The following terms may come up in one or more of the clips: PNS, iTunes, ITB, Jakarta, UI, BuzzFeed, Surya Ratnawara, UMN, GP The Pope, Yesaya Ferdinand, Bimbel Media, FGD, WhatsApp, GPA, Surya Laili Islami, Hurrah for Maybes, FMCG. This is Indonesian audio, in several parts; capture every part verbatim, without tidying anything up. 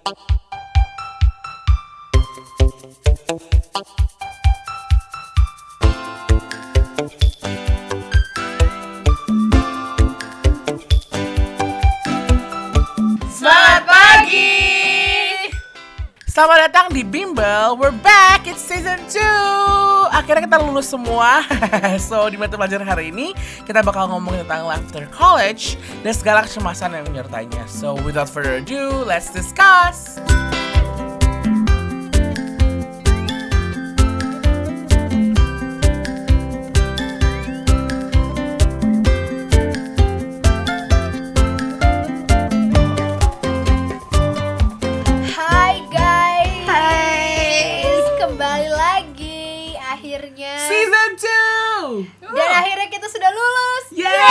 Selamat datang di Bimbel, we're back, it's season two. Akhirnya kita lulus semua. So, di mata pelajaran hari ini, kita bakal ngomongin tentang life after college dan segala kecemasan yang menyertainya. So, without further ado, let's discuss. Season two. Dan akhirnya kita sudah lulus. Yeay!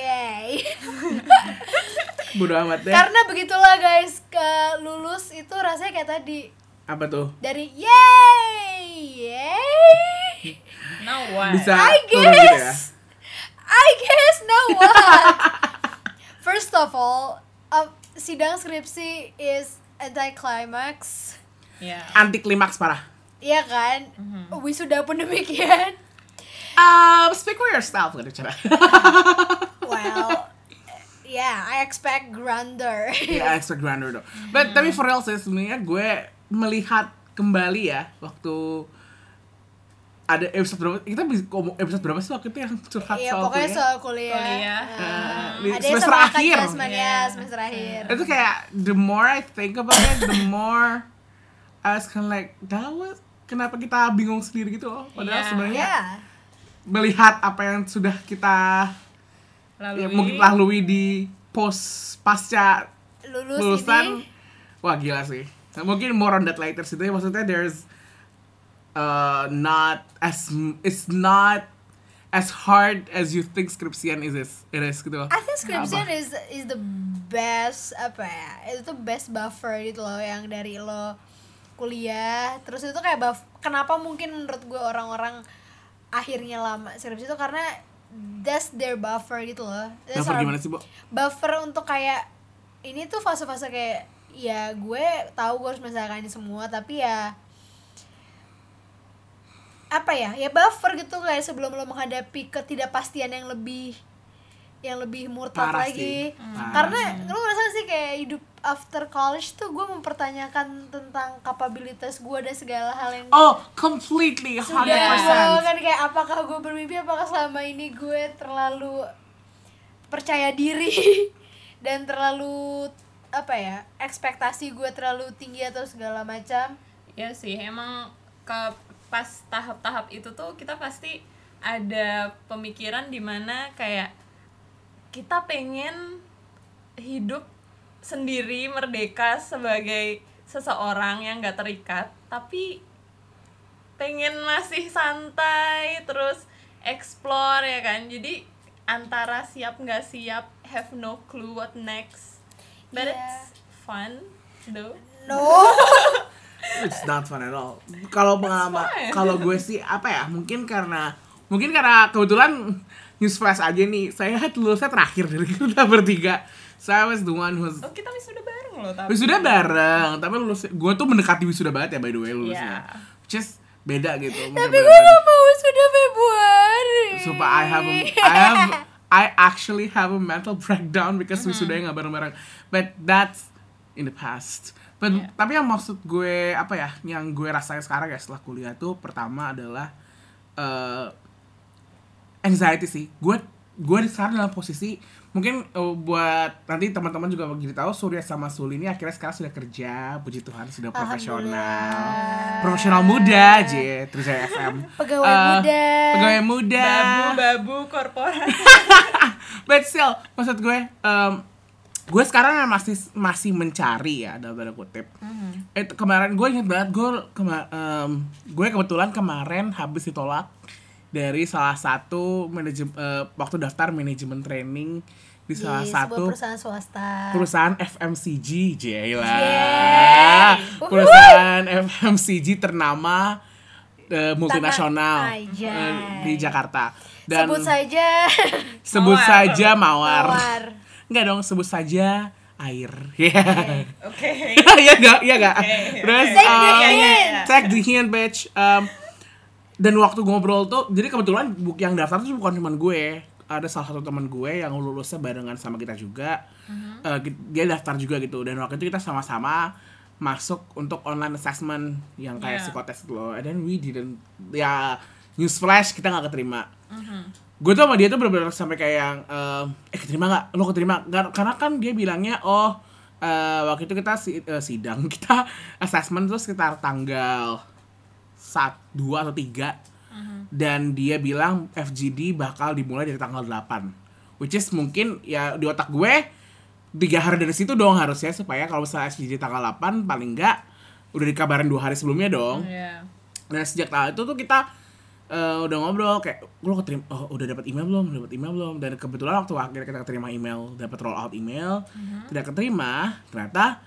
Yeay! Bodo amat deh. Karena begitulah guys, ke lulus itu rasanya kayak tadi. Apa tuh? Dari yeay! Yeay! Now what? Bisa I guess. Ya? I guess now what? First of all, uh, sidang skripsi is anti-climax. Yeah. Anti klimaks parah. Iya kan? Mm-hmm. Wisuda pun demikian. Um, speak for yourself, gitu cara. Well, yeah, I expect grander. Yeah, I expect grander though. Mm-hmm. But tapi for real sih, sebenarnya gue melihat kembali ya waktu ada episode berapa, kita episode berapa sih waktu itu yang curhat iya, soal kuliah? Iya, pokoknya soal kuliah. kuliah. Uh, ada semester akhir. Jasman, yeah. Ya, semester akhir. Itu kayak the more I think about it, the more I was kind of like, that was, kenapa kita bingung sendiri gitu loh. Padahal yeah. sebenarnya yeah. melihat apa yang sudah kita lalui, ya, mungkin lalui di post pasca lulus lulusan ini. Wah gila sih. Mungkin more on that later sih. Tapi maksudnya there's uh, not as, it's not as hard as you think skripsian is is, it is gitu loh. I think skripsian is is the best apa ya? Itu tuh best buffer gitu loh yang dari lo kuliah, terus itu kayak buff. Kenapa mungkin menurut gue orang-orang akhirnya lama skripsi itu karena that's their buffer gitu loh. That's buffer gimana sih, Bu? Buffer untuk kayak ini tuh fase-fase kayak ya gue tahu gue harus menyelesaikan ini semua, tapi ya apa ya? Ya buffer gitu kayak sebelum lo menghadapi ketidakpastian yang lebih yang lebih murtad parah lagi. Hmm. Karena lu ngerasa sih kayak hidup after college tuh gue mempertanyakan tentang kapabilitas gue dan segala hal yang oh, completely one hundred percent. Sudah, kan kayak apakah gue bermimpi, apakah selama ini gue terlalu percaya diri dan terlalu apa ya, ekspektasi gue terlalu tinggi atau segala macam. Ya sih, emang ke pas tahap-tahap itu tuh kita pasti ada pemikiran di mana kayak kita pengen hidup sendiri, merdeka sebagai seseorang yang gak terikat, tapi pengen masih santai, terus explore ya kan. Jadi antara siap gak siap, have no clue what next. But yeah. It's fun though. No. It's not fun at all. Kalau pengalaman, kalau gue sih apa ya, mungkin karena mungkin karena kebetulan newsflash aja nih, saya lulusnya terakhir dari kita bertiga. So I was the one who's oh, kita wisuda bareng loh tapi wisuda bareng, tapi lulus. Gue tuh mendekati wisuda banget ya by the way lulusnya yeah. Just beda gitu. Tapi gue gak mau wisuda Februari. So but I have a, I have I actually have a mental breakdown because mm-hmm. wisudanya gak bareng-bareng. But that's in the past. But yeah. Tapi yang maksud gue apa ya, yang gue rasain sekarang ya setelah kuliah tuh pertama adalah uh, anxiety sih. Gue gue sekarang dalam posisi mungkin uh, buat nanti teman-teman juga begini tahu, Surya sama Suli ini akhirnya sekarang sudah kerja, puji Tuhan sudah profesional, profesional muda aja, terus saya F M pegawai uh, muda, pegawai muda, babu-babu korporat. But still, maksud gue, um, gue sekarang masih masih mencari ya dalam tanda kutip. Mm-hmm. It, kemarin gue ingat banget gue kema- um, gue kebetulan kemarin habis ditolak dari salah satu manajemen uh, waktu daftar manajemen training di salah di satu perusahaan swasta, perusahaan F M C G, jelas perusahaan F M C G ternama uh, multinasional uh, di Jakarta. Dan sebut saja sebut mawar. saja mawar, mawar. Enggak dong, sebut saja air. Ya. Oke. Ya enggak, ya enggak. Terus take the hint, bitch. Um, dan waktu ngobrol tuh, jadi kebetulan yang daftar tuh bukan cuma gue. Ada salah satu teman gue yang lulusnya barengan sama kita juga. Uh-huh. Uh, dia daftar juga gitu. Dan waktu itu kita sama-sama masuk untuk online assessment yang kayak yeah. psikotest loh. And then we didn't, ya newsflash kita gak keterima. Uh-huh. Gue tuh sama dia tuh bener-bener sampai kayak yang, uh, eh keterima gak? Lo keterima? Karena kan dia bilangnya, oh uh, waktu itu kita si, uh, sidang, kita assessment tuh sekitar tanggal satu, dua, atau tiga. Dan dia bilang F G D bakal dimulai dari tanggal delapan, which is mungkin ya di otak gue tiga hari dari situ dong harusnya, supaya kalau misalnya F G D tanggal delapan paling enggak udah dikabarin dua hari sebelumnya dong. Yeah. Nah sejak tahun itu tuh kita uh, udah ngobrol kayak lo keterima, oh, udah dapat email belum, dapat email belum. Dan kebetulan waktu akhirnya kita keterima email, dapat roll out email. Uh-huh. Tidak keterima, ternyata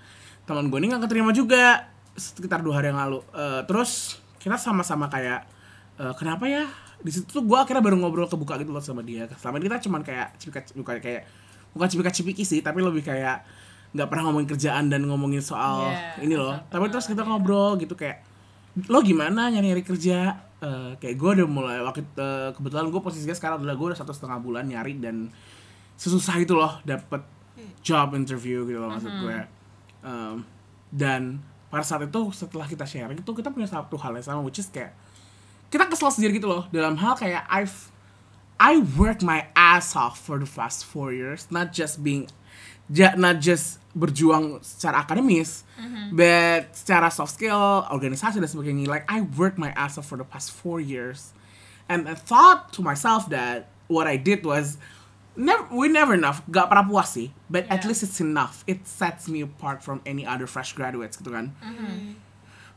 teman gue ini nggak keterima juga sekitar dua hari yang lalu. Uh, terus kita sama-sama kayak Uh, kenapa ya? Di situ tuh gue akhirnya baru ngobrol kebuka gitu loh sama dia. Selama ini kita cuman kayak cipika, bukan kayak bukan cipika-cipiki sih, tapi lebih kayak nggak pernah ngomongin kerjaan dan ngomongin soal yeah, ini loh. Tapi terus kita ngobrol gitu kayak lo gimana nyari-nyari kerja? Uh, kayak gue udah mulai waktu uh, kebetulan gue posisinya sekarang udah gue udah satu setengah bulan nyari dan sesusah itu loh dapet job interview gitu loh. Mm-hmm. Maksud gue. Um, dan pada saat itu setelah kita sharing tuh kita punya satu hal yang sama, which is kayak kita kesel sendiri gitu loh, dalam hal kayak I've I work my ass off for the past four years, not just being not just berjuang secara akademis, mm-hmm. but secara soft skill, organisasi dan sebagainya. Like I work my ass off for the past four years and I thought to myself that what I did was never we never enough, gak pernah puas sih, but yeah. at least it's enough. It sets me apart from any other fresh graduates gitu kan. Mm-hmm.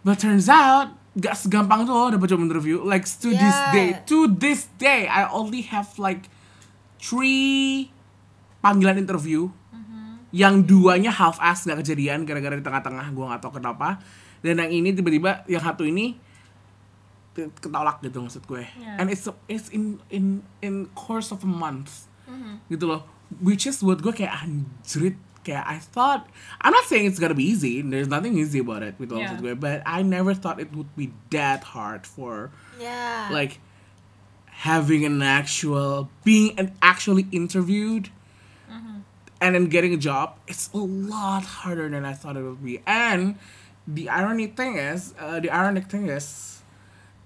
But turns out gak segampang tuh dapat job interview. Like to yeah. this day, to this day, I only have like three panggilan interview, mm-hmm. yang duanya half ass nggak kejadian gara-gara di tengah-tengah gue nggak tahu kenapa. Dan yang ini tiba-tiba yang satu ini ketolak gitu maksud gue. Yeah. And it's it's in in in course of a month, mm-hmm. gitu loh. Which is buat gue kayak anjrit. Kayak I thought, I'm not saying it's gonna be easy. There's nothing easy about it with all yeah. that way. But I never thought it would be that hard for, yeah. like, having an actual, being an actually interviewed, mm-hmm. and then getting a job. It's a lot harder than I thought it would be. And the irony thing is, uh, the ironic thing is,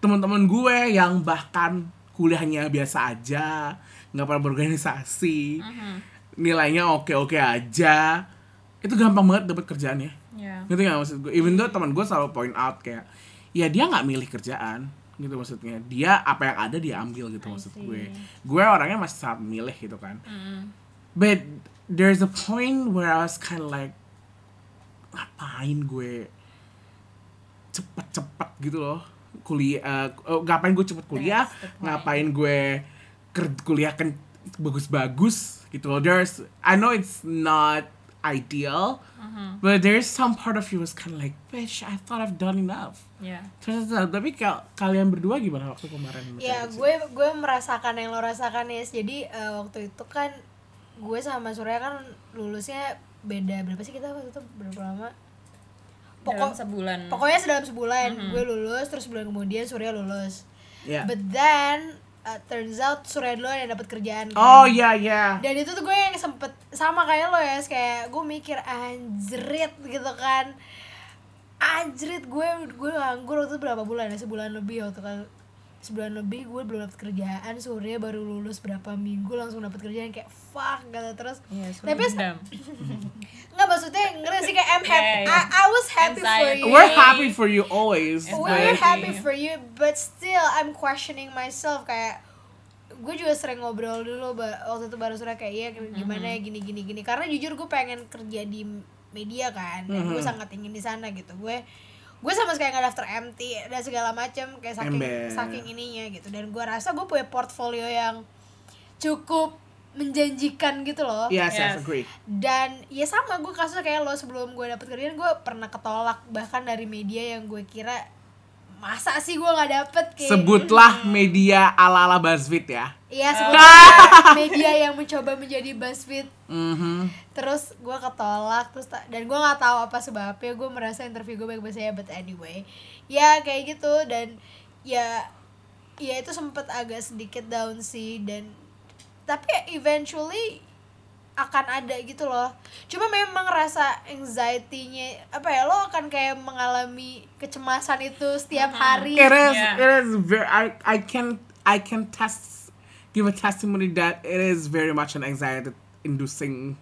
teman-teman gue yang bahkan kuliahnya biasa aja, nggak pernah berorganisasi. Mm-hmm. Nilainya oke-oke aja, itu gampang banget dapat kerjaannya. Yeah. Gitu nggak maksud gue? Even though teman gue selalu point out kayak, ya dia nggak milih kerjaan, gitu maksudnya. Dia apa yang ada dia ambil gitu I maksud see. gue. Gue orangnya masih sangat milih gitu kan. Mm. But there's a point where I was kind of like, ngapain gue cepet-cepet gitu loh kuliah? Uh, ngapain gue cepet kuliah? Ngapain gue ker- kuliah kan bagus-bagus? Gitu. There's, I know it's not ideal, mm-hmm. but there's some part of you was kind of like, bitch, I thought I've done enough. Yeah. Terus, tapi kal- kalian berdua gimana waktu kemarin? Ya, yeah, gue gue merasakan yang lo rasakan ya. Jadi uh, waktu itu kan gue sama Surya kan lulusnya beda berapa sih kita waktu itu berapa lama? Pokok, dalam sebulan. Pokoknya dalam sebulan, mm-hmm. gue lulus, terus sebulan kemudian Surya lulus. Yeah. But then Uh, turns out Surya duluan yang dapat kerjaan kan? Oh iya yeah, iya yeah. Dan itu tuh gue yang sempet sama kayak lo ya, kayak gue mikir anjrit gitu kan, anjrit gue gue nganggur waktu berapa bulan ya, sebulan lebih waktu kan, sebulan lebih gue belum dapat kerjaan. Surya baru lulus berapa minggu langsung dapat kerjaan, kayak fuck gitu terus. Yeah, tapi nggak maksudnya nggak sih kayak I'm happy, yeah, yeah. I, I was happy Anxiety. for you. We're happy for you always. Anxiety. We're happy for you, but still I'm questioning myself kayak. Gue juga sering ngobrol dulu waktu itu baru Surya kayak iya gimana ya gini gini gini. Karena jujur gue pengen kerja di media kan, mm-hmm. gue sangat ingin di sana gitu gue. Gue sama sekali nggak daftar M T dan segala macam kayak saking Ember. saking ininya gitu, dan gue rasa gue punya portfolio yang cukup menjanjikan gitu loh. Yes, yes. I agree. Dan ya sama gue kasus kayak lo, sebelum gue dapet kerjaan gue pernah ketolak bahkan dari media yang gue kira masa sih gue gak dapet kayak sebutlah gitu. Media ala-ala BuzzFeed ya. Iya, sebutlah media, media yang mencoba menjadi BuzzFeed. Mm-hmm. Terus gue ketolak terus ta- dan gue gak tahu apa sebabnya. Gue merasa interview gue baik-baik saja, but anyway ya kayak gitu. Dan ya ya itu sempet agak sedikit down sih, dan tapi eventually akan ada gitu loh. Cuma memang rasa anxiety-nya apa ya, lo akan kayak mengalami kecemasan itu setiap hari. It is, yeah. It is very, I, I can I can test give a testimony that it is very much an anxiety inducing,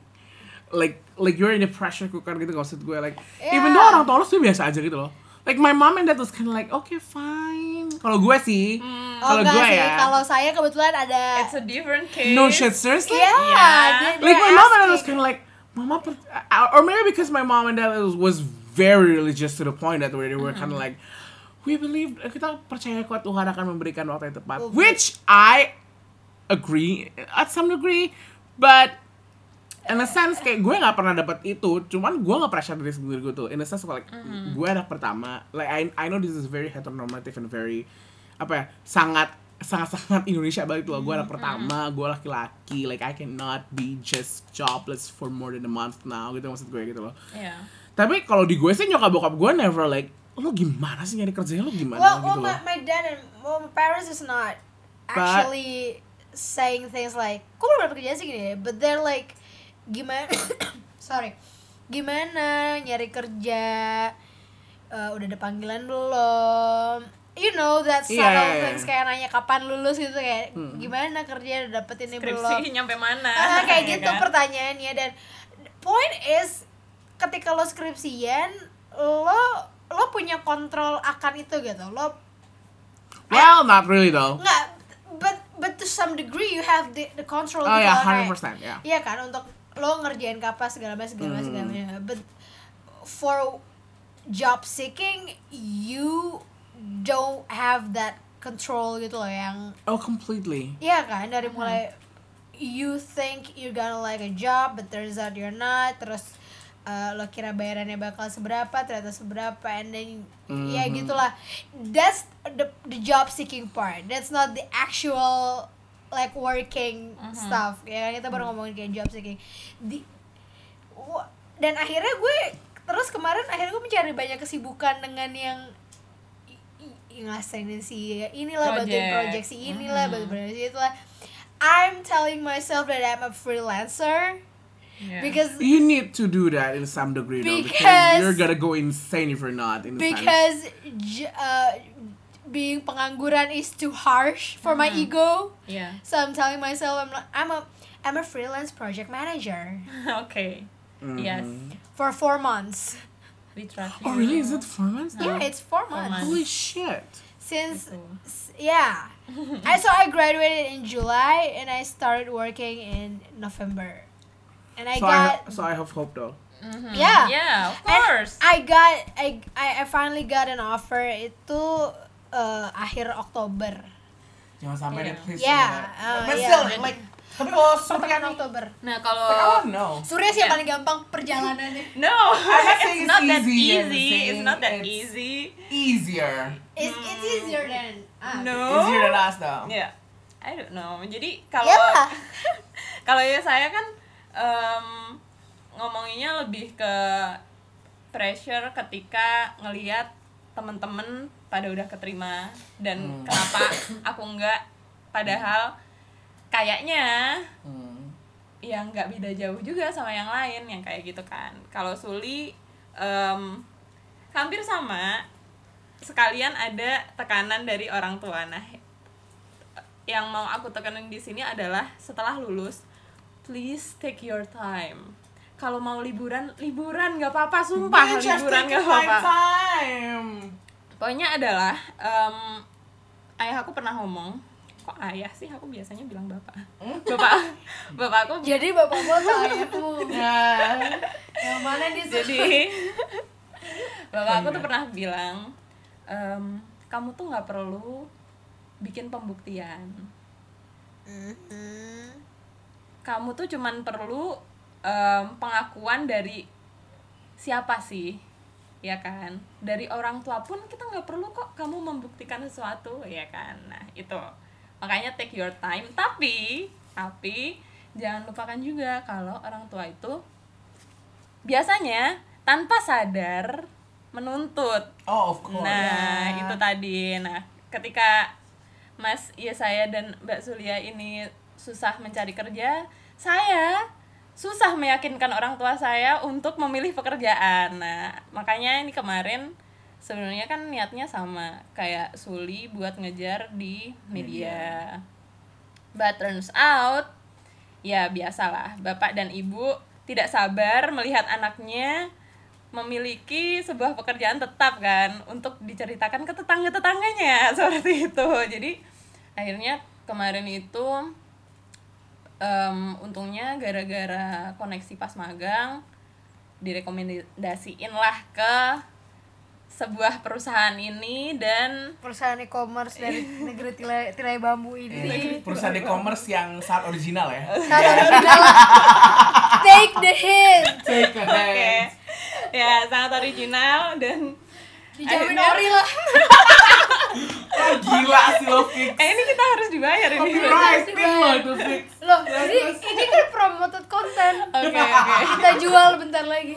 like like you're in a pressure cooker gitu maksud gue, like yeah. Even though orang tua lo sih biasa aja gitu loh. Like my mom and dad was kind of like okay fine. Kalau gue sih, mm. kalau oh, gue sih. Ya. Kalau saya kebetulan ada. It's a different case. No shit, seriously. Yeah. yeah. Like my mom and dad was kind of like mama, per-, or maybe because my mom and dad was very religious to the point that where they were mm-hmm. kind of like we believe, kita percaya kuat Tuhan akan memberikan waktu yang tepat. Okay. Which I agree at some degree, but in a sense kayak gue nggak pernah dapat itu, cuman gue nggak pressure diri sendiri gue tuh. In a sense like mm-hmm. gue anak pertama, like I I know this is very heteronormative and very apa ya sangat sangat sangat Indonesia banget loh. Gue anak pertama, gue laki-laki, like I cannot be just jobless for more than a month now gitu maksud gue gitu loh. Yeah. Tapi kalau di gue sih nyokap bokap gue never like lo gimana sih nyari kerjanya lo gimana well, gitu well, loh. My, my dad and well, my parents is not actually but, saying things like kok lo dapat kerja sih gini, but they're like gimana sorry gimana nyari kerja, uh, udah ada panggilan belum, you know that sort yeah, of yeah, things yeah. Kayak nanya kapan lulus gitu, kayak hmm. gimana kerja dapetin ini belum, skripsi nyampe mana, ah, kayak gitu kan? Pertanyaannya. Dan point is ketika lo skripsian lo lo punya kontrol akan itu gitu lo well eh, not really though nggak, but but to some degree you have the the control oh, gitu yeah, one hundred percent, kayak, yeah. Iya kan untuk lo ngerjain kapas segala macam segala macam segala macam. But for job seeking you don't have that control gitu loh yang oh completely. Iya kan dari mulai hmm. you think you're gonna like a job but turns out you're not, terus uh, lo kira bayarannya bakal seberapa ternyata seberapa, and then mm-hmm. ya gitulah. That's the the job seeking part. That's not the actual like working uh-huh. stuff ya kan, kita baru ngomongin kayak job seeking di w- dan akhirnya gue terus kemarin akhirnya gue mencari banyak kesibukan dengan yang ngasainin si inilah bantuin project si inilah uh-huh. bantuin si itulah. I'm telling myself that I'm a freelancer yeah. because you need to do that in some degree because, though, because you're gonna go insane if you're not in because j- uh, being pengangguran is too harsh for mm-hmm. my ego. Yeah. So I'm telling myself I'm not, I'm a I'm a freelance project manager. Okay. Mm-hmm. Yes. For four months. We tried. Oh really? Is it four months? No. Yeah, it's four months. four months. Holy shit. Since s- yeah, I so I graduated in July and I started working in November, and I so got. I ha- so I have hope though. Mm-hmm. Yeah. Yeah, of course. And I got I I I finally got an offer. Itu. Uh, akhir Oktober. Jangan sampai yeah. deh, please. Yeah, uh, but yeah. still, like, tapi kalau pertengahan Oktober. Nah, kalau like, no. Surya sih yeah. yang paling gampang perjalanannya. No, it's not that easy. It's not that easy. Easier. It's it's easier than us. No. Easier than us though. Yeah, I don't know. Jadi kalau yeah. kalau ya saya kan um, ngomonginnya lebih ke pressure ketika ngelihat teman-teman pada udah keterima dan hmm. kenapa aku enggak, padahal kayaknya hmm. yang enggak beda jauh juga sama yang lain yang kayak gitu kan. Kalau Suli um, hampir sama, sekalian ada tekanan dari orang tua. Nah, yang mau aku tekanin di sini adalah setelah lulus, please take your time. Kalau mau liburan, liburan nggak apa-apa, sumpah Be liburan nggak apa-apa. Time. Pokoknya adalah um, ayah aku pernah ngomong, kok ayah sih, aku biasanya bilang bapak. Bapak, bapak aku. Jadi bapak gua sama ayahku. Nah, yang mana dia? Jadi bapak aku tuh pernah bilang, ehm, kamu tuh nggak perlu bikin pembuktian. Kamu tuh cuman perlu Um, pengakuan dari siapa sih ya kan, dari orang tua pun kita nggak perlu kok kamu membuktikan sesuatu, ya kan. Nah itu makanya take your time, tapi tapi jangan lupakan juga kalau orang tua itu biasanya tanpa sadar menuntut. Oh, of course. Nah, yeah. itu tadi. Nah, ketika Mas Yesaya dan Mbak Surya ini susah mencari kerja, saya susah meyakinkan orang tua saya untuk memilih pekerjaan. Nah, makanya ini kemarin sebenarnya kan niatnya sama kayak Suli buat ngejar di media. Mm-hmm. But turns out ya biasalah, bapak dan ibu tidak sabar melihat anaknya memiliki sebuah pekerjaan tetap kan untuk diceritakan ke tetangga-tetangganya seperti itu. Jadi akhirnya kemarin itu um, untungnya gara-gara koneksi pas magang direkomendasiin lah ke sebuah perusahaan ini, dan perusahaan e-commerce dari negeri tirai, tirai bambu ini. Perusahaan e-commerce yang sangat original ya. Sangat original. Take the hint. Take the hint. Okay. Ya, sangat original dan dijamin ori lah. Oh, gila sih lo fix. Eh, ini kita harus dibayar ini. Copywriting lo itu fix. Loh, ini ini kan promoted konten. Oke, okay, oke. Okay. Kita jual bentar lagi.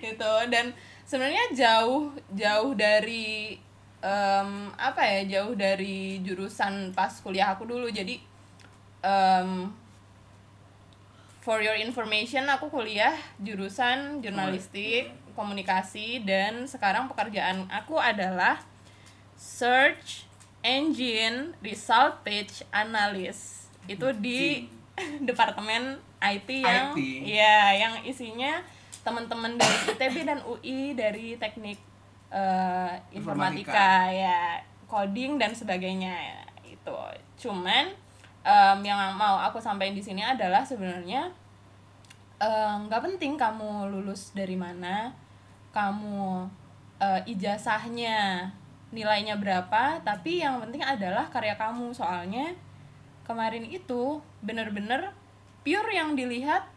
Gitu, dan sebenarnya jauh jauh dari um, apa ya, jauh dari jurusan pas kuliah aku dulu. Jadi um, for your information, aku kuliah jurusan jurnalistik, komunikasi, dan sekarang pekerjaan aku adalah search engine result page analyst. Itu di departemen I T yang I T. Ya, yang isinya teman-teman dari I T B dan U I dari teknik uh, informatika, informatika ya, coding dan sebagainya ya, itu. Cuman um, yang mau aku sampaikan di sini adalah sebenarnya nggak um, penting kamu lulus dari mana, kamu uh, ijazahnya nilainya berapa, tapi yang penting adalah karya kamu. Soalnya kemarin itu bener-bener pure yang dilihat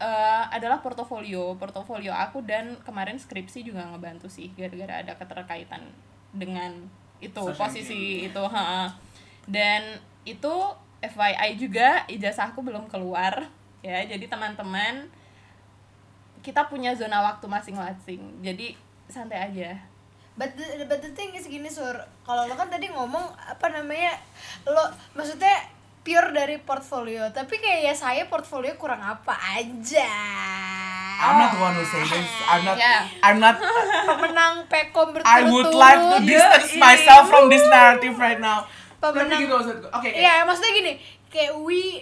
Uh, adalah portofolio, portofolio aku, dan kemarin skripsi juga ngebantu sih gara-gara ada keterkaitan dengan itu, social posisi game. Itu ha. Dan itu F Y I juga ijazahku belum keluar ya, jadi teman-teman kita punya zona waktu masing-masing, jadi santai aja. But the, but the thing is gini Sur, kalau lo kan tadi ngomong apa namanya, lo maksudnya pure dari portfolio, tapi kayak ya saya portfolio kurang apa aja. I'm not one who say this. I'm not. Yeah. I'm not. Pemenang Pekom berturut-turut. I would like to distance yeah. myself from this narrative right now. Pemenang. Okay. Iya, yeah, maksudnya gini, kayak we,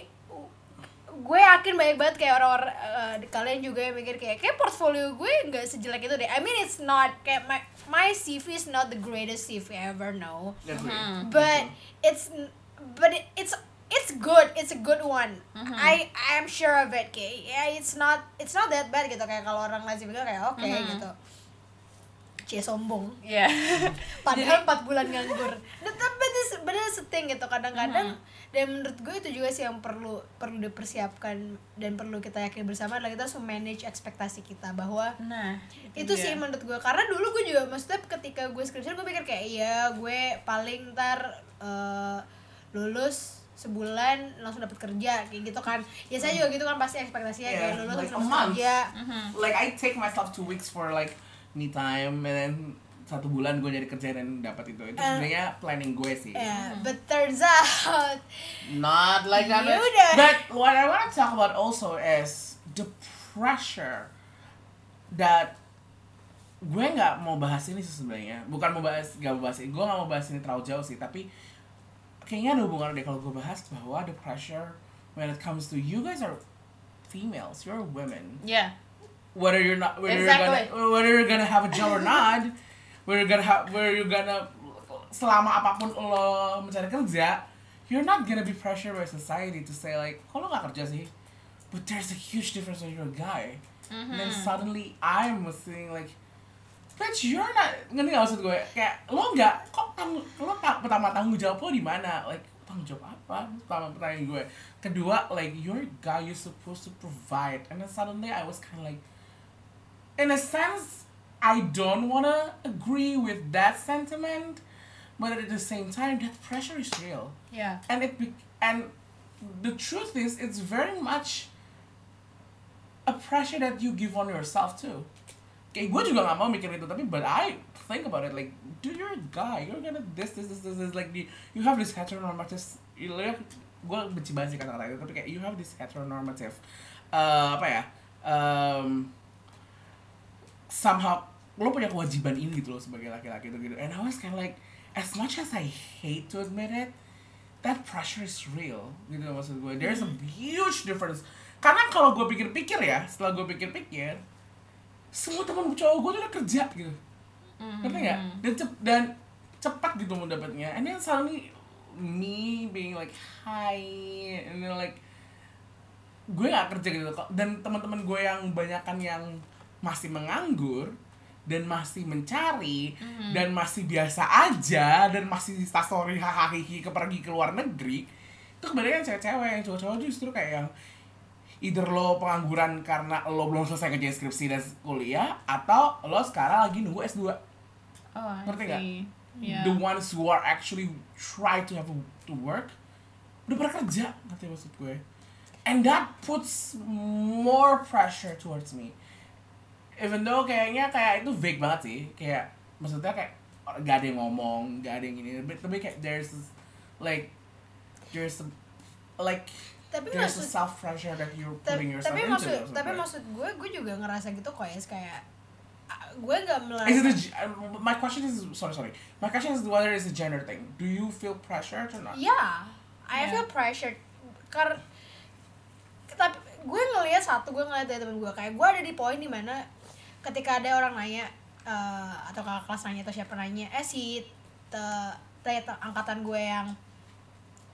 gue yakin banyak banget kayak orang-orang uh, kalian juga yang mikir kayak kayak portfolio gue nggak sejelek itu deh. I mean it's not, kayak my my C V is not the greatest C V I ever know. Mm-hmm. But it's but it, it's It's good, it's a good one. Mm-hmm. I I'm sure of it. Kayak, yeah, it's not it's not that bad gitu, kayak kalau orang lazim bilang kayak oke okay, mm-hmm. gitu. Cie sombong. Iya. Yeah. Padahal empat bulan nganggur. But this but this thing gitu kadang-kadang, mm-hmm. dan menurut gue itu juga sih yang perlu perlu dipersiapkan dan perlu kita yakin bersama adalah kita harus manage ekspektasi kita bahwa nah itu, itu sih menurut gue, karena dulu gue juga maksudnya ketika gue skripsi gue pikir kayak iya gue paling ntar uh, lulus sebulan langsung dapat kerja kayak gitu kan. Ya saya juga gitu kan, pasti ekspektasinya yeah, kayak lulus like langsung kerja. Mm-hmm. Like I take myself two weeks for like me time, and then satu bulan gue nyari kerja dan dapat itu. Itu uh, sebenarnya planning gue sih. Yeah, mm-hmm. But turns out not like that. But what I want to talk about also is the pressure that gue nggak mau bahas ini sebenarnya. Bukan mau bahas, nggak mau bahas ini. Gue nggak mau bahas ini terlalu jauh sih, tapi kayaknya ada hubungan deh kalau gue bahas bahwa the pressure when it comes to you guys are females, you're women. Yeah. Whether you're not, whether exactly. you're gonna, whether you're gonna have a job or not, whether you're gonna, have, whether you're gonna, selama apapun lo mencari kerja, you're not gonna be pressured by society to say like, kok lo nggak kerja sih? But there's a huge difference when you're a guy. Mm-hmm. And then suddenly I'm saying like, bitch, you're not, ngerti gak maksud gue? Kayak, lo gak, kok tang, lo tak, pertama tanggung jawab lo dimana? Like, tanggung jawab apa? Pertama pertanyaan gue. Kedua, like, you're a guy, you're supposed to provide. And then suddenly I was kind of like, in a sense, I don't want to agree with that sentiment, but at the same time, that pressure is real. Yeah. And it be- and the truth is, it's very much a pressure that you give on yourself too. Kayak gue juga gak mau mikir itu, tapi but I think about it like, dude, you're a guy, you're gonna this, this, this, this, this. Like the, you have this heteronormative, you know, gue benci banget sih kata-kata itu, tapi kayak you have this heteronormative, uh, apa ya, um, somehow lo punya kewajiban ini gitu lo sebagai laki-laki itu gitu. And I was kind of like, as much as I hate to admit it, that pressure is real gitu maksud gue. There's a huge difference. Karena kalau gue pikir-pikir ya, setelah gue pikir-pikir, semua teman cowok gue tuh udah kerja gitu, mm-hmm. ngerti nggak? Dan cep dan cepat gitu mendapatnya. And then suddenly me being like hi, and then like gue nggak kerja gitu. Dan teman-teman gue yang banyakan yang masih menganggur dan masih mencari, mm-hmm. dan masih biasa aja dan masih sasori hahahihi ke pergi ke luar negeri, itu kebanyakan cewek-cewek, yang cowok-cowok justru kayak yang either lo pengangguran karena lo belum selesai kerja skripsi dan kuliah, atau lo sekarang lagi nunggu S dua. Oh, ngerti gak? Yeah. The ones who are actually try to have a, to work udah bekerja, ngerti maksud gue. And that puts more pressure towards me. Even though kayaknya kayak itu vague banget sih, kayak maksudnya kayak gak ada yang ngomong, gak ada yang gini, tapi kayak there's this, like there's a, like tapi there's maksud self pressure that you're putting yourself tapi into maksud, it, tapi right? Maksud gue gue juga ngerasa gitu kok ya, kayak gue gak melarang. My question is sorry sorry my question is whether it's a gender thing. Do you feel pressured or not? Yeah, I yeah. feel pressured karena tapi gue ngelihat satu gue ngelihat dari temen gue, kayak gue ada di poin dimana ketika ada orang nanya uh, atau kakak kelas nanya atau siapa nanya, eh si te- te- te- angkatan gue yang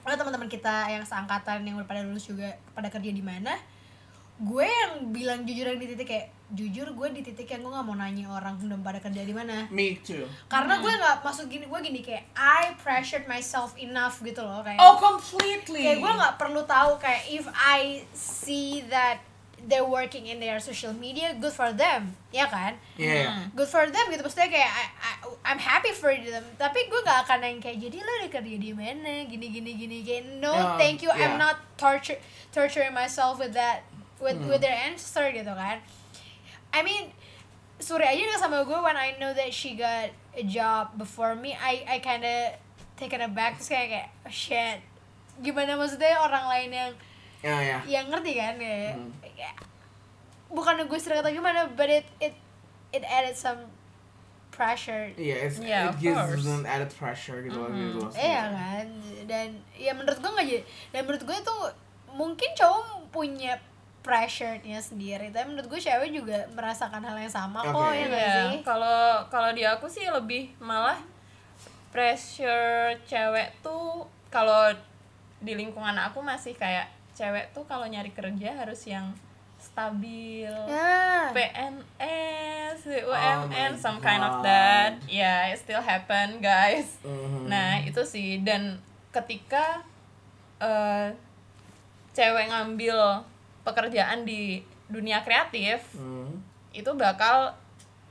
ada teman-teman kita yang seangkatan yang udah pada lulus juga pada kerja di mana, gue yang bilang jujur yang di titik kayak jujur gue di titik yang gue nggak mau nanya orang udah pada kerja di mana. Me too. Karena mm-hmm. gue nggak masuk gini, gue gini kayak I pressured myself enough gitu loh kayak. Oh completely. Kayak gue nggak perlu tahu kayak if I see that they're working in their social media, good for them, ya kan? Yeah. Good for them gitu, maksudnya kayak I, I, I'm happy for them. Tapi gue gak akan yang kayak jadi lo udah kerja di mana, gini gini gini kayak no, no thank you, yeah. I'm not torture torturing myself with that with hmm. with their answer gitu kan. I mean, Surya aja nggak sama gue when I know that she got a job before me, I I kinda taken aback terus kayak kayak oh, shit, gimana maksudnya orang lain yang Yeah, yeah. yang ngerti kan ya, hmm. bukan gue sering kata gimana, but it it it added some pressure. Yeah, it's, yeah it gives course. An added pressure gitu loh, gitu loh. Iya kan, dan ya menurut gue nggak jadi, dan menurut gue itu mungkin cowok punya pressure-nya sendiri, tapi menurut gue cewek juga merasakan hal yang sama kok, okay. ya nggak yeah. sih? Kalau kalau di aku sih lebih malah pressure cewek tuh kalau di lingkungan aku masih kayak cewek tuh kalau nyari kerja harus yang stabil, yeah. P N S, U M N, oh some God. Kind of that. Yeah, it still happen, guys. Mm-hmm. Nah, itu sih. Dan ketika uh, cewek ngambil pekerjaan di dunia kreatif, mm. itu bakal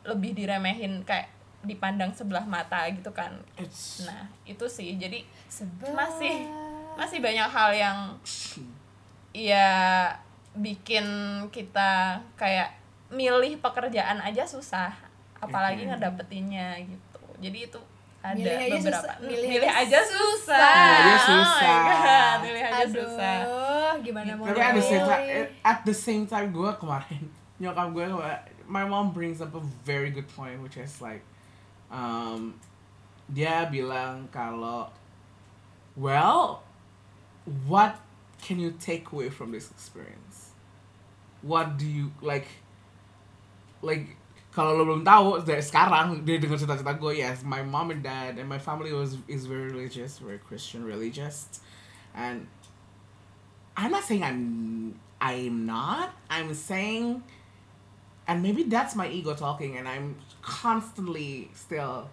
lebih diremehin kayak dipandang sebelah mata gitu kan. It's... Nah, itu sih. Jadi Sebel... masih masih banyak hal yang ya bikin kita kayak milih pekerjaan aja susah, apalagi mm-hmm. ngedapetinnya gitu. Jadi itu ada milih beberapa aja susah. Milih, milih aja susah. Milih aja susah. Oh my God, milih aduh, aja susah. Gimana mau tapi at the same time, at the same time gue kemarin nyokap gue, my mom brings up a very good point which is like um, dia bilang kalau well what can you take away from this experience? What do you like? Like, kalau lo belum tahu dari sekarang, dia dengar cerita-cerita gue. Yes, my mom and dad and my family was is very religious, very Christian religious, and I'm not saying I'm I'm not. I'm saying, and maybe that's my ego talking, and I'm constantly still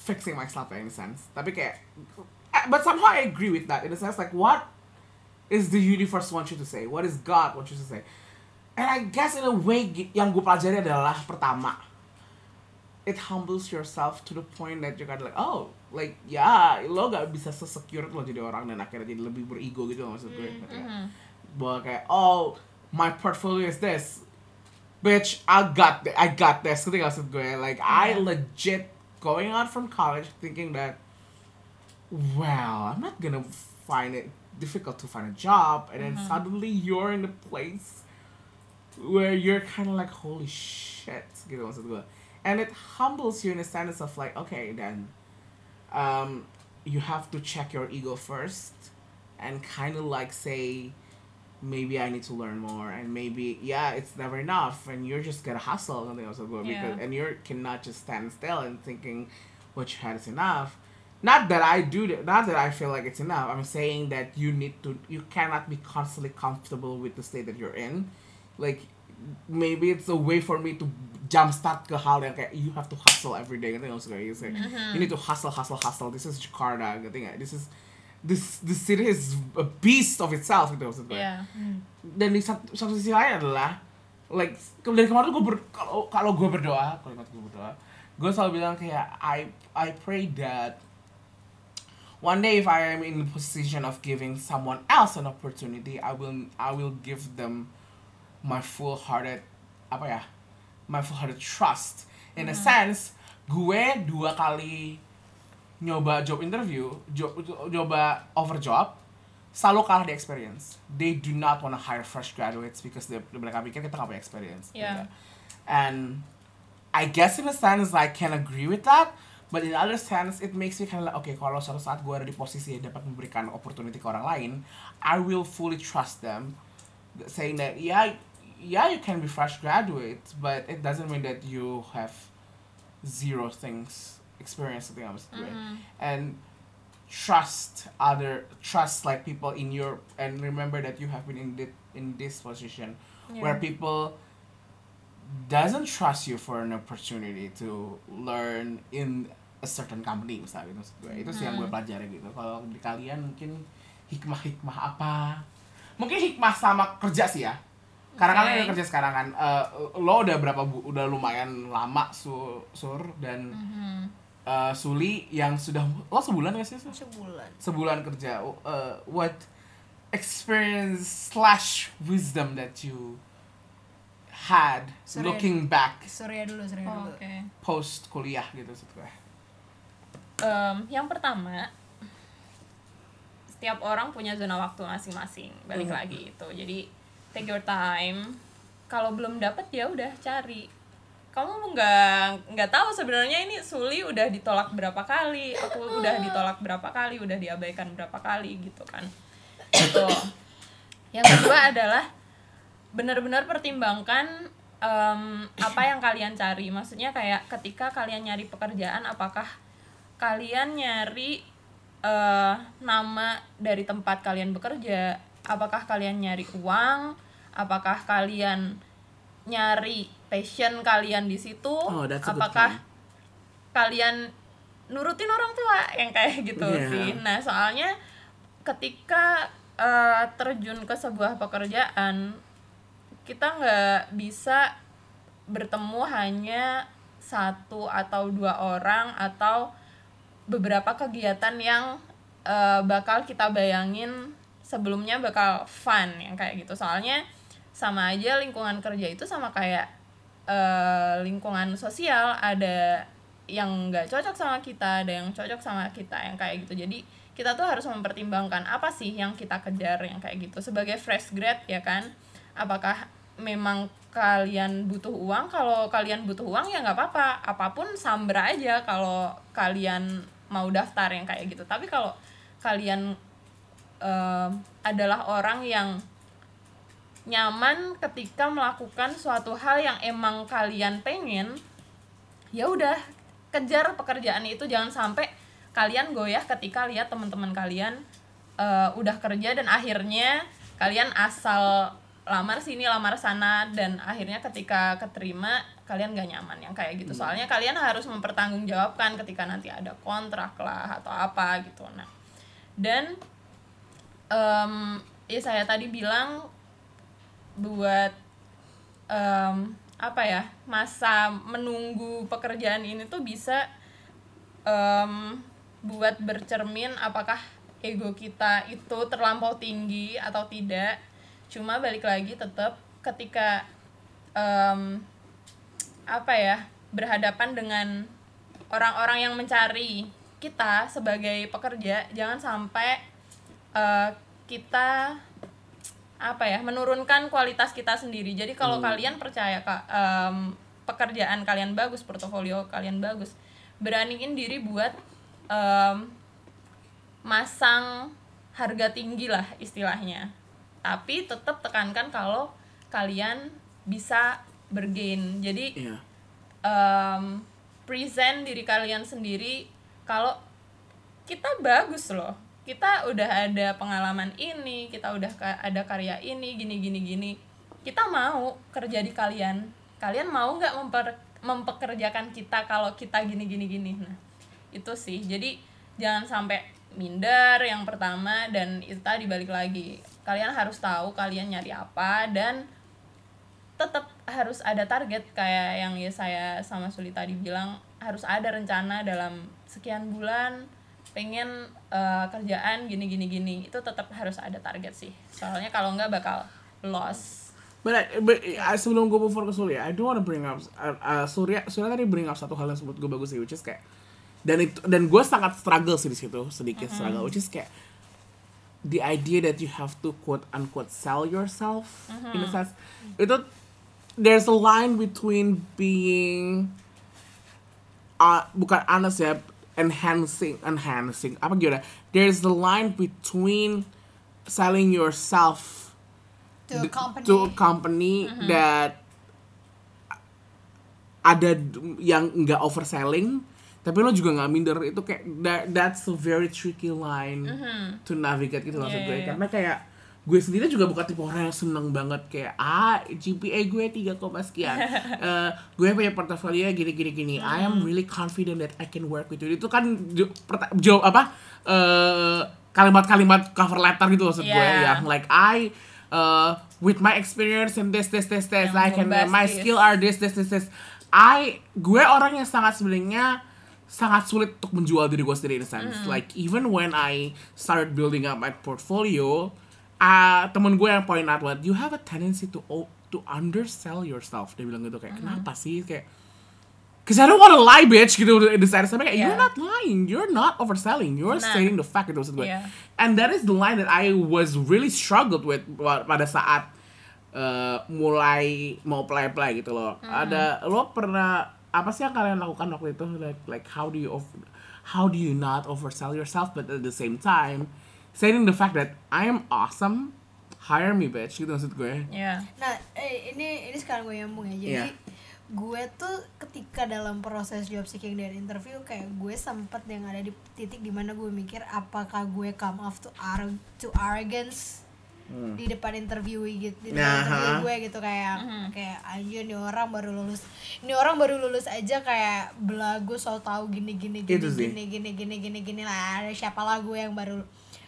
fixing myself in a sense. Tapi kayak, but somehow I agree with that in a sense. Like what? Is the universe want you to say? What is God want you to say? And I guess in a way yang gue pelajari adalah pertama, it humbles yourself to the point that you kind of like, oh, like ya yeah, lo gak bisa sesecure lo jadi orang dan akhirnya jadi lebih berigo gitu loh, maksud gue. Mm-hmm. Bahwa kayak, oh, my portfolio is this, bitch, I got th- I got this, ketika maksud gue, like yeah. I legit going out from college thinking that, well, I'm not gonna find it difficult to find a job, and then mm-hmm. suddenly you're in the place where you're kind of like, holy shit, gitu maksud gue. And it humbles you in the sense of like, okay, then um, you have to check your ego first and kind of like say, maybe I need to learn more, and maybe, yeah, it's never enough, and you're just gonna hustle, something else, because, yeah. and you cannot just stand still and thinking what you had is enough. Not that I do that, not that I feel like it's enough. I'm saying that you need to, you cannot be constantly comfortable with the state that you're in. Like, maybe it's a way for me to jumpstart ke hal yang kayak, you have to hustle every day, gitu maksud gue. You need to hustle, hustle, hustle. This is Jakarta, gitu nggak? This is This this city is a beast of itself, gitu maksud gue. Yeah. Dan di satu, satu sisi lain adalah, like dari kemarin gue ber kalau kalau gue berdoa, kalau gue berdoa, gue selalu bilang kayak I I pray that one day if I am in the position of giving someone else an opportunity, I will I will give them my full-hearted apa ya, my full-hearted trust. In mm-hmm. a sense, gue dua kali nyoba job interview, job, nyoba offer job, selalu kalah di experience. They do not want to hire fresh graduates because they, mereka pikir kita gak punya experience. Yeah. And I guess in a sense I can agree with that, but in other sense it makes me kind of like, okay, kalau suatu saat gue ada di posisi yang dapat memberikan opportunity ke orang lain, I will fully trust them, saying that yeah, yeah you can be fresh graduates, but it doesn't mean that you have zero things. Experience something else, mm-hmm. and trust other trust like people in your, and remember that you have been in the, in this position yeah. where people doesn't trust you for an opportunity to learn in a certain company misalnya gitu. Itu sih yang gue pelajari gitu. Kalau di kalian mungkin hikmah-hikmah apa? Mungkin hikmah sama kerja sih ya. Karena kalian yang kerja sekarang kan, uh, lo udah berapa bu, udah lumayan lama sur, sur dan mm-hmm. uh, Suli yang sudah lo sebulan nggak sih? Sebulan. Sebulan kerja. Uh, what experience slash wisdom that you had Surya, looking back? Surya dulu, Surya dulu. Oh, okay. Post kuliah gitu setelah. Um, yang pertama, setiap orang punya zona waktu masing-masing. Balik mm-hmm. lagi itu. Jadi take your time. Kalau belum dapat ya udah cari. Kamu nggak nggak tahu sebenarnya ini Suli udah ditolak berapa kali, aku udah ditolak berapa kali, udah diabaikan berapa kali gitu kan. Gitu. Yang kedua adalah benar-benar pertimbangkan um, apa yang kalian cari. Maksudnya kayak ketika kalian nyari pekerjaan, apakah kalian nyari uh, nama dari tempat kalian bekerja? Apakah kalian nyari uang? Apakah kalian nyari passion kalian di situ? Oh, apakah kalian nurutin orang tua? Yang kayak gitu yeah. sih. Nah, soalnya ketika uh, terjun ke sebuah pekerjaan, kita nggak bisa bertemu hanya satu atau dua orang atau beberapa kegiatan yang uh, bakal kita bayangin sebelumnya bakal fun yang kayak gitu. Soalnya sama aja lingkungan kerja itu sama kayak uh, lingkungan sosial, ada yang nggak cocok sama kita, ada yang cocok sama kita yang kayak gitu. Jadi kita tuh harus mempertimbangkan apa sih yang kita kejar yang kayak gitu. Sebagai fresh grad ya kan, apakah memang kalian butuh uang? Kalau kalian butuh uang ya nggak apa-apa, apapun sambra aja kalau kalian mau daftar yang kayak gitu. Tapi kalau kalian Uh, adalah orang yang nyaman ketika melakukan suatu hal yang emang kalian pengen, ya udah kejar pekerjaan itu, jangan sampai kalian goyah ketika lihat teman-teman kalian uh, udah kerja dan akhirnya kalian asal lamar sini lamar sana dan akhirnya ketika keterima kalian gak nyaman yang kayak gitu. Soalnya kalian harus mempertanggungjawabkan ketika nanti ada kontrak lah atau apa gitu. Nah, dan Um, ya saya tadi bilang buat um, apa ya, masa menunggu pekerjaan ini tuh bisa um, buat bercermin apakah ego kita itu terlampau tinggi atau tidak. Cuma balik lagi tetap ketika um, apa ya, berhadapan dengan orang-orang yang mencari kita sebagai pekerja, jangan sampai uh, kita apa ya, menurunkan kualitas kita sendiri. Jadi kalau hmm. kalian percaya ka, um, pekerjaan kalian bagus, portofolio kalian bagus, beraniin diri buat um, masang harga tinggi lah istilahnya, tapi tetap tekankan kalau kalian bisa bergain. Jadi yeah. um, present diri kalian sendiri kalau kita bagus loh, kita udah ada pengalaman ini, kita udah ada karya ini, gini gini gini, kita mau kerja di kalian, kalian mau nggak memper- mempekerjakan kita kalau kita gini gini gini. Nah itu sih, jadi jangan sampai minder yang pertama, dan itu tadi balik lagi, kalian harus tahu kalian nyari apa dan tetap harus ada target kayak yang Yesaya sama Suli tadi bilang, harus ada rencana dalam sekian bulan pengen uh, kerjaan gini gini gini, itu tetap harus ada target sih, soalnya kalau enggak bakal loss. But, I, but I, sebelum gue move ke Surya, I do wanna bring up uh, uh, Surya Surya tadi bring up satu hal yang menurut gue bagus sih, which is kayak, dan itu, dan gue sangat struggle sih di situ, sedikit mm-hmm. struggle, which is kayak the idea that you have to quote unquote sell yourself mm-hmm. in a sense. Itu there's a line between being uh, bukan honest ya, enhancing enhancing apa gimana, there's the line between selling yourself to the, a company, to a company mm-hmm. that ada yang enggak overselling tapi lo juga enggak minder, itu kayak that, that's a very tricky line mm-hmm. to navigate gitu yeah, maksud gue yeah. Karena kayak gue sendiri juga bukan tipe orang yang seneng banget kayak ah G P A gue tiga koma sekian, uh, gue punya portofolio gini-gini-gini, hmm. I am really confident that I can work with you. Itu kan jawab apa uh, kalimat-kalimat cover letter gitu maksud yeah. gue yang like I uh, with my experience and this this this this yang I can uh, my skill are this this this this I gue orang yang sangat sebenarnya sangat sulit untuk menjual diri gue sendiri in a sense hmm. like even when I started building up my portfolio. Uh, temen gue yang point out what you have a tendency to o- to undersell yourself, dia bilang gitu kayak mm-hmm. kenapa sih kayak cause I don't wanna lie bitch gitu in the sense kayak yeah. you're not lying, you're not overselling, you're nah. stating the fact gitu maksud gue yeah. and that is the line that I was really struggled with pada saat uh, mulai mau play-play gitu loh mm-hmm. ada lo pernah apa sih yang kalian lakukan waktu itu like like how do you over, how do you not oversell yourself but at the same time saying the fact that I am awesome, hire me bitch, gitu maksud gue. Yeah. Nah, eh, ini ini sekarang gue nyambung ya. Jadi yeah. gue tuh ketika dalam proses job seeking dan interview kayak gue sempet yang ada di titik dimana gue mikir apakah gue come off to ar- to arrogance hmm. di depan interview gitu, di depan nah, interview huh. gue gitu kayak uh-huh. kayak anjir nih orang baru lulus, nih orang baru lulus aja kayak belagu so tau gini gini gini gini, gini gini gini gini lah, siapalah gue yang baru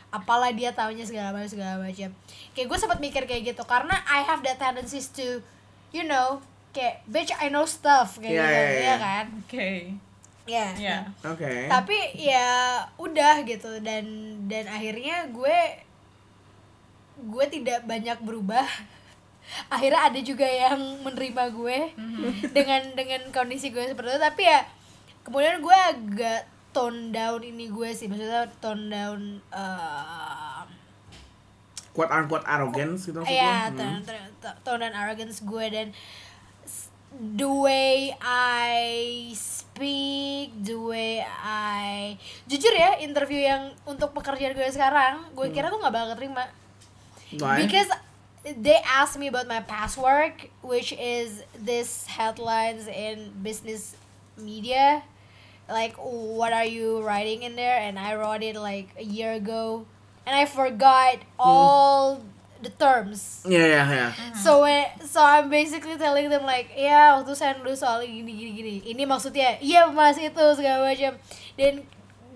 apalah dia taunya segala macam segala macam. Kayak gue sempat mikir kayak gitu karena I have that tendency to, you know, kayak bitch I know stuff kayak yeah, gitu yeah, yeah. ya kan. Oke. Okay. Ya. Yeah. Yeah. Oke. Okay. Tapi ya udah gitu dan dan akhirnya gue gue tidak banyak berubah. Akhirnya ada juga yang menerima gue mm-hmm. dengan dengan kondisi gue seperti itu, tapi ya kemudian gue agak tone down ini gue sih, maksudnya tone down uh, quote unquote arrogance gitu maksudnya. Iya, tone, tone, tone down arrogance gue dan the way I speak, the way I jujur ya, interview yang untuk pekerjaan gue sekarang, gue kira gue gak bakal keterima. Why? Because they asked me about my past work, which is this headlines in business media. Like, what are you writing in there? And I wrote it like a year ago. And I forgot all mm. the terms. Yeah, yeah, yeah. Mm-hmm. So, when, so I'm basically telling them like, yeah, waktu saya nulis soal gini, gini, gini. Ini maksudnya, iya yeah, mas itu, segala macam. Then,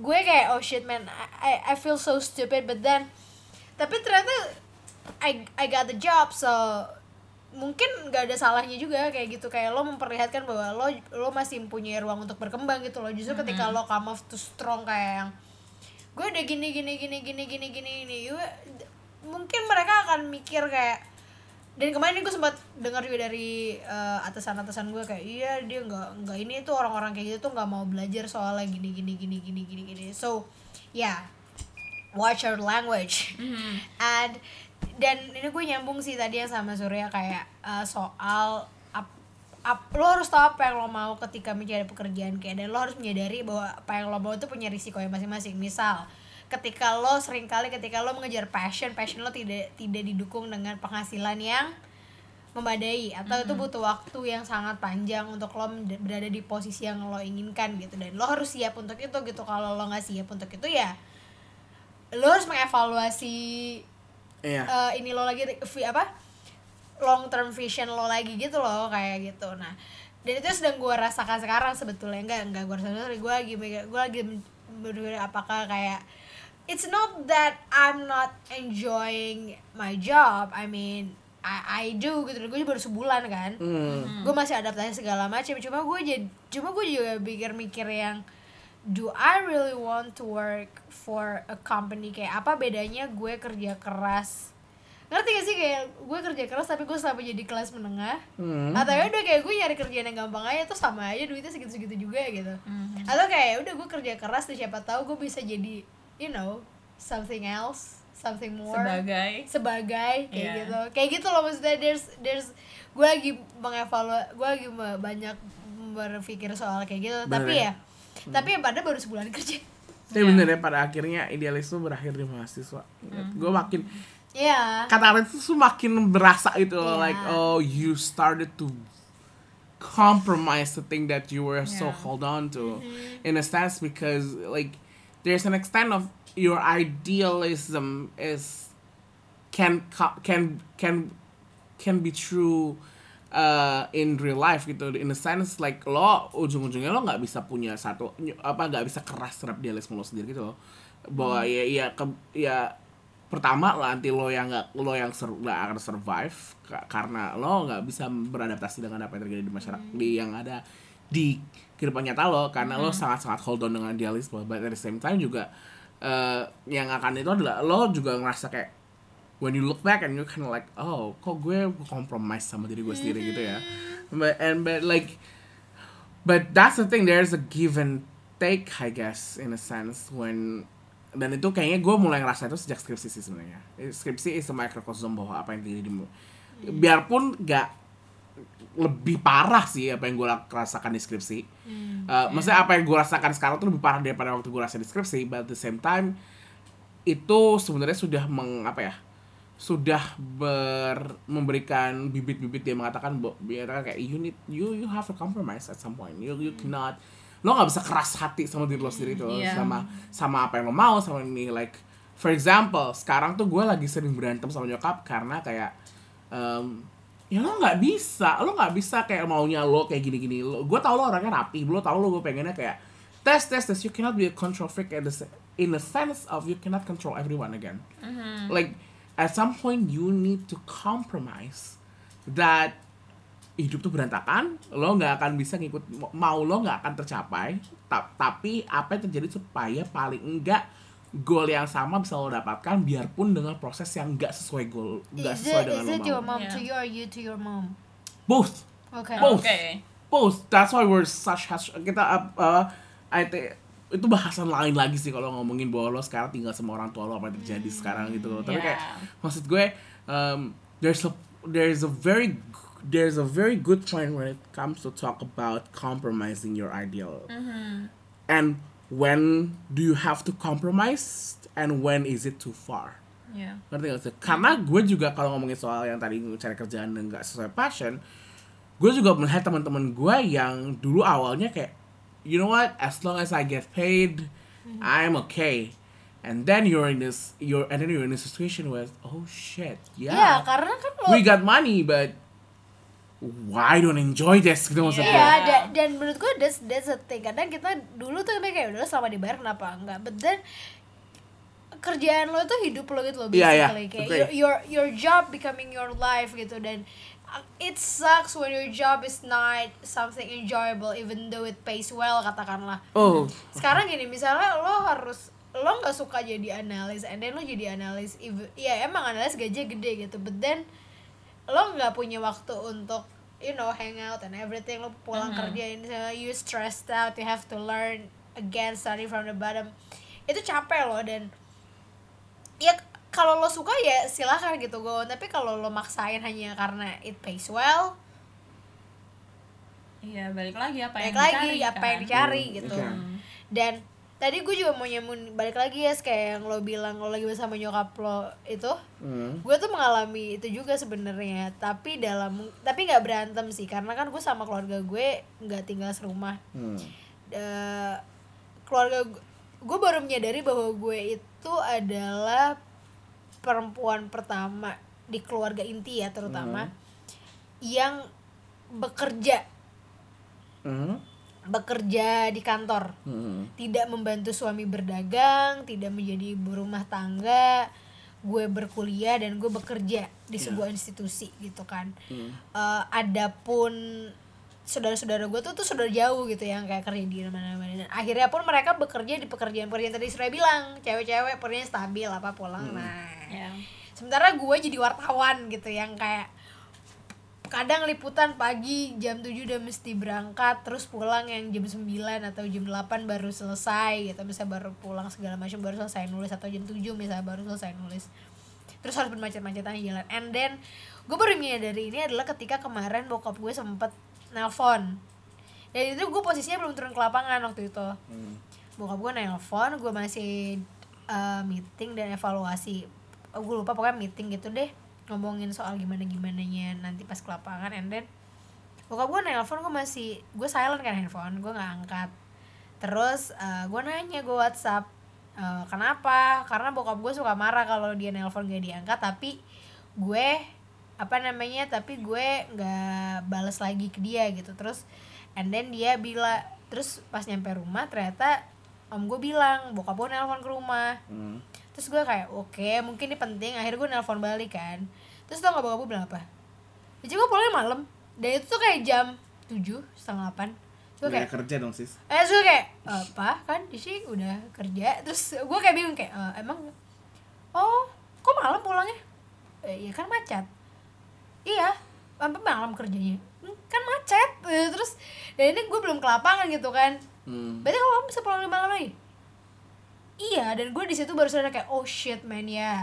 gue kayak, oh shit man, I, I, I feel so stupid. But then, tapi ternyata, I, I got the job, so... mungkin nggak ada salahnya juga kayak gitu, kayak lo memperlihatkan bahwa lo lo masih punya ruang untuk berkembang gitu lo. Justru mm-hmm. ketika lo come off too strong kayak yang gue udah gini gini gini gini gini gini ini, mungkin mereka akan mikir kayak. Dan kemarin gue sempat dengar juga dari uh, atasan-atasan gue kayak iya dia nggak nggak ini tuh orang-orang kayak gitu tuh nggak mau belajar soalnya gini gini gini gini gini gini. So ya yeah, watch your language. Mm-hmm. And dan ini gue nyambung sih tadi yang sama Surya kayak uh, soal ap, ap, lo harus tahu apa yang lo mau ketika mencari pekerjaan kayak, dan lo harus menyadari bahwa apa yang lo mau itu punya risiko yang masing-masing. Misal ketika lo seringkali ketika lo mengejar passion passion lo tidak tidak didukung dengan penghasilan yang memadai atau mm-hmm. itu butuh waktu yang sangat panjang untuk lo berada di posisi yang lo inginkan gitu, dan lo harus siap untuk itu gitu. Kalau lo nggak siap untuk itu ya lo harus mengevaluasi. Iya. Uh, ini lo lagi apa long term vision lo lagi gitu loh kayak gitu. Nah, dan itu sedang gue rasakan sekarang sebetulnya. Enggak enggak gue rasakan gue lagi gue lagi bener-bener apakah kayak it's not that I'm not enjoying my job, I mean I, I do gitu. Gue baru sebulan kan, mm. gue masih adaptasi segala macam. Cuma gue jadi cuma gue juga pikir-mikir yang do I really want to work for a company? Kayak apa bedanya gue kerja keras? Ngerti gak sih kayak gue kerja keras tapi gue sampai jadi kelas menengah? Mm-hmm. Atau ya udah kayak gue nyari kerjaan yang gampang aja terus sama aja duitnya segitu-segitu juga gitu. Mm-hmm. Atau kayak udah gue kerja keras tuh siapa tahu gue bisa jadi you know something else, something more. Sebagai sebagai kayak yeah. gitu. Kayak gitu loh maksudnya there's there's gue lagi mengevaluasi, gue lagi banyak berpikir soal kayak gitu. Bener. Tapi ya Hmm. tapi yang pada baru sebulan kerja. Tapi ya. Bener ya, pada akhirnya idealisme berakhir di mahasiswa. Hmm. Gue makin, yeah. kata Arin itu makin berasa gitu, yeah. like oh you started to compromise the thing that you were yeah. so hold on to, mm-hmm. in a sense because like there's an extent of your idealism is can can can can be true. Uh, in real life gitu, in a sense like lo ujung-ujungnya lo nggak bisa punya satu apa nggak bisa keras terhadap idealisme lo sendiri gitu lo. Bahwa hmm. ya ya ke, ya pertama lah nanti lo yang nggak lo yang ser, gak akan survive k- karena lo nggak bisa beradaptasi dengan apa yang terjadi di masyarakat hmm. di yang ada di kehidupan nyata lo karena hmm. lo sangat-sangat hold on dengan idealisme. But at the same time juga uh, yang akan itu adalah lo juga ngerasa kayak when you look back and you kind of like oh kok gue compromise sama diri gue sendiri gitu ya, but and but like but that's the thing, there's a give and take I guess in a sense when, dan itu kayaknya gue mulai ngerasa itu sejak skripsi sih sebenarnya. Skripsi is a microcosm bahwa apa yang terjadi di biarpun gak lebih parah sih apa yang gue rasakan di skripsi, uh, maksudnya apa yang gue rasakan sekarang tuh lebih parah daripada waktu gue rasain di skripsi, but at the same time itu sebenarnya sudah meng apa ya sudah ber, memberikan bibit-bibit yang mengatakan mengatakan kayak you need you you have to compromise at some point, you you cannot lo nggak bisa keras hati sama diri lo sendiri tuh yeah. sama sama apa yang lo mau sama ini, like for example sekarang tuh gue lagi sering berantem sama nyokap karena kayak um, ya lo nggak bisa lo nggak bisa kayak maunya lo kayak gini-gini, lo gue tau lo orangnya rapi, lo tau lo gue pengennya kayak test test test you cannot be a control freak at the, in the sense of you cannot control everyone again, mm-hmm. like at some point you need to compromise that hidup tuh berantakan, lo nggak akan bisa ngikut mau lo nggak akan tercapai, ta- tapi apa yang terjadi supaya paling enggak goal yang sama bisa lo dapatkan biarpun dengan proses yang nggak sesuai goal, nggak sesuai it, dengan lo mau. Is it your mom yeah. to you or you to your mom? Both. Okay. Both. Okay. Both. That's why we're such has kita uh, I think itu bahasan lain lagi sih kalau ngomongin bahwa lo sekarang tinggal sama orang tua lo apa yang terjadi hmm, sekarang gitu loh. Tapi yeah. kayak maksud gue um, there's a there's a very there's a very good point when it comes to talk about compromising your ideal. Mm-hmm. And when do you have to compromise and when is it too far? Yeah. Ngerti gak sih? Karena gue juga kalau ngomongin soal yang tadi cari kerjaan yang gak sesuai passion, gue juga melihat teman-teman gue yang dulu awalnya kayak you know what? As long as I get paid, mm-hmm. I'm okay. And then you're in this, you're and then you're in a situation where oh shit, yeah. Yeah, karena kan lo we got money, but why don't enjoy this? Gitu maksudnya. Yeah, da- dan menurut gue that's that's a thing. Kadang kita dulu tuh kayak udah selama dibayar kenapa enggak? But then kerjaan lo tuh hidup lo gitu lo basically yeah, yeah. kayak okay. your, your your job becoming your life gitu, dan It sucks when your job is not something enjoyable even though it pays well, katakanlah. Oh. Sekarang gini, misalnya lo harus, lo nggak suka jadi analis, and then lo jadi analis, ya emang analis gajinya gede gitu, but then lo nggak punya waktu untuk, you know, hang out and everything. Lo pulang mm-hmm. kerja ini, you stressed out, you have to learn again, starting from the bottom. Itu capek lo, dan ya kalau lo suka ya silakan gitu go, tapi kalau lo maksain hanya karena it pays well, iya balik lagi apa balik yang lagi, dicari apa kan? Yang dicari hmm. gitu hmm. Dan tadi gue juga mau nyamun balik lagi ya, kayak yang lo bilang lo lagi bersama nyokap lo itu, mm. gue tuh mengalami itu juga sebenarnya, tapi dalam tapi nggak berantem sih, karena kan gue sama keluarga gue nggak tinggal serumah. Mm. Uh, keluarga gue, gue baru menyadari bahwa gue itu adalah perempuan pertama di keluarga inti ya terutama mm. yang bekerja. Mm. Bekerja di kantor, hmm. tidak membantu suami berdagang, tidak menjadi ibu rumah tangga. Gue berkuliah dan gue bekerja di sebuah yeah. institusi gitu kan. hmm. uh, Adapun saudara-saudara gue tuh tuh saudara jauh gitu yang kayak kerja di mana-mana. Akhirnya pun mereka bekerja di pekerjaan-pekerjaan tadi Surya bilang, cewek-cewek pekerjaan stabil apa pulang. hmm. Nah yeah. Sementara gue jadi wartawan gitu yang kayak kadang liputan pagi jam tujuh udah mesti berangkat, terus pulang yang jam sembilan atau jam delapan baru selesai gitu. Misalnya baru pulang segala macam baru selesai nulis, atau jam tujuh misalnya baru selesai nulis. Terus harus bermacet-macetan di jalan. And then gue baru menyadari ini adalah ketika kemarin bokap gue sempet nelpon. Dan itu gue posisinya belum turun ke lapangan waktu itu. hmm. Bokap gue nelpon, gue masih uh, meeting dan evaluasi, oh, gue lupa pokoknya meeting gitu deh, ngomongin soal gimana-gimananya nanti pas ke lapangan. And then bokap gue nelfon, gue masih, gue silent kan handphone, gue gak angkat. Terus uh, gue nanya, gue WhatsApp, uh, kenapa? Karena bokap gue suka marah kalau dia nelfon gak diangkat, tapi gue, apa namanya, tapi gue gak bales lagi ke dia gitu. Terus, and then dia bilang, terus pas nyampe rumah ternyata om gue bilang, bokap gue nelfon ke rumah. Hmm. Terus gue kayak oke okay, mungkin ini penting, akhirnya gue nelfon balik kan. Terus tau gak bokap gue bilang apa? Jadi gue pulangnya malam, dan itu tuh kayak jam tujuh, setengah delapan. Gue kayak kerja dong sis. Eh terus gue kayak apa kan disini udah kerja. Terus gue kayak bingung kayak e, emang oh kok malam pulangnya? E, ya kan macet. Iya sampai malam kerjanya kan macet. Terus dan ini gue belum ke lapangan gitu kan. hmm. Berarti kalau bisa pulang lebih malam lagi? Iya, dan gue di situ baru sadar kayak oh shit man ya, yeah.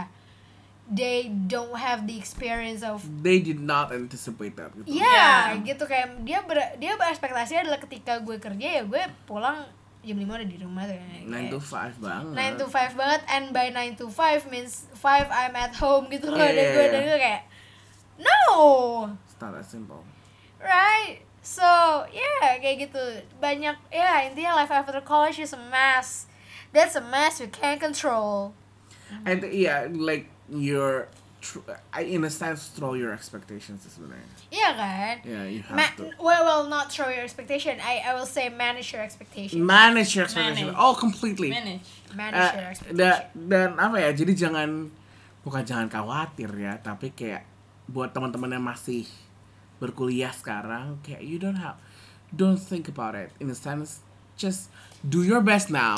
They don't have the experience of, they did not anticipate that gitu. Iya, yeah, yeah. Gitu kayak dia ber, dia berekspektasinya adalah ketika gue kerja ya gue pulang jam lima udah di rumah tuh kayak nine to five banget. nine to five banget, and by nine to five means five I'm at home gitu loh. Yeah, dan gue yeah. dan gue kayak no. It's not that simple. Right? So, yeah, kayak gitu. Banyak ya, yeah, intinya life after college is a mess. That's a mess you can't control. And yeah, like your, tr- in a sense, throw your expectations as well. Yeah, right. Yeah, you have Ma- to. Well, well, not throw your expectation. I, I will say manage your expectations. Manage your expectations. Oh, completely. Manage. Manage your expectations. Uh, dan, dan apa ya? Jadi jangan, bukan jangan khawatir ya, tapi kayak buat teman-teman yang masih berkuliah sekarang, kayak you don't have, don't think about it. In a sense, just do your best now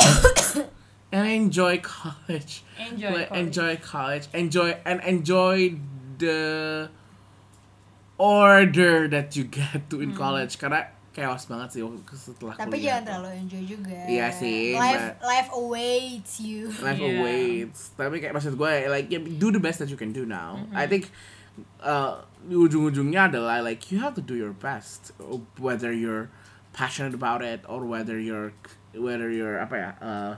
and enjoy college. Enjoy like, college. Enjoy college. Enjoy and enjoy the order that you get to in hmm. college. Karena chaos banget sih setelah kuliah. Tapi jangan terlalu enjoy juga. Iya sih. Life, life awaits you. Life yeah. awaits. Tapi kayak maksud gue like yeah, do the best that you can do now. Mm-hmm. I think uh, ujung-ujungnya adalah like you have to do your best, whether you're passionate about it or whether you're whether you're apa ya uh,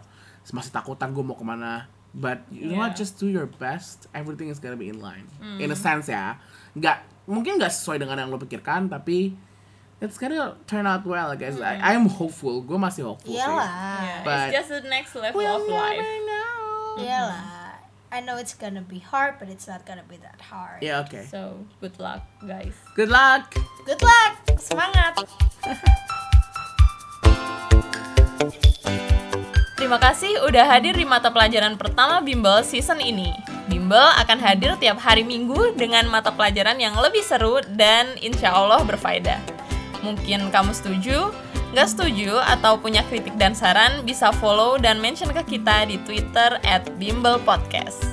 masih takutan gue mau kemana, but you yeah. know what, just do your best, everything is gonna be in line. mm. In a sense ya, nggak mungkin nggak sesuai dengan yang lo pikirkan, tapi it's gonna turn out well guys. mm. I, I'm hopeful, gue masih hopeful sih. Yeah, but it's just the next level of life. mm-hmm. Iyalah, I know it's gonna be hard, but it's not gonna be that hard. Yeah, okay. So, good luck, guys. Good luck. Good luck. Semangat. Terima kasih udah hadir di mata pelajaran pertama Bimbel season ini. Bimbel akan hadir tiap hari Minggu dengan mata pelajaran yang lebih seru dan insya Allah berfaedah. Mungkin kamu setuju, nggak setuju, atau punya kritik dan saran, bisa follow dan mention ke kita di Twitter at bimbelpodcast.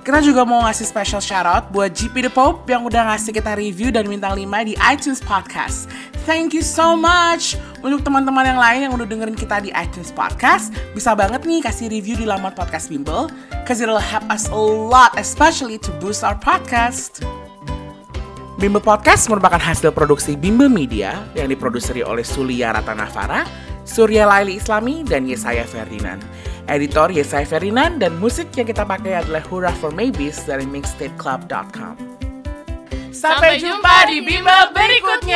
Kita juga mau ngasih special shoutout buat G P The Pope yang udah ngasih kita review dan bintang lima di iTunes Podcast. Thank you so much! Untuk teman-teman yang lain yang udah dengerin kita di iTunes Podcast, bisa banget nih kasih review di laman podcast Bimbel, cause it'll help us a lot, especially to boost our podcast. Bimbel Podcast merupakan hasil produksi Bimbel Media yang diproduksi oleh Surya Ratnawara, Surya Laili Islami, dan Yesaya Ferdinand. Editor Yesaya Ferdinand, dan musik yang kita pakai adalah Hurrah for Maybes dari mixtape club dot com. Sampai jumpa di Bimbel berikutnya!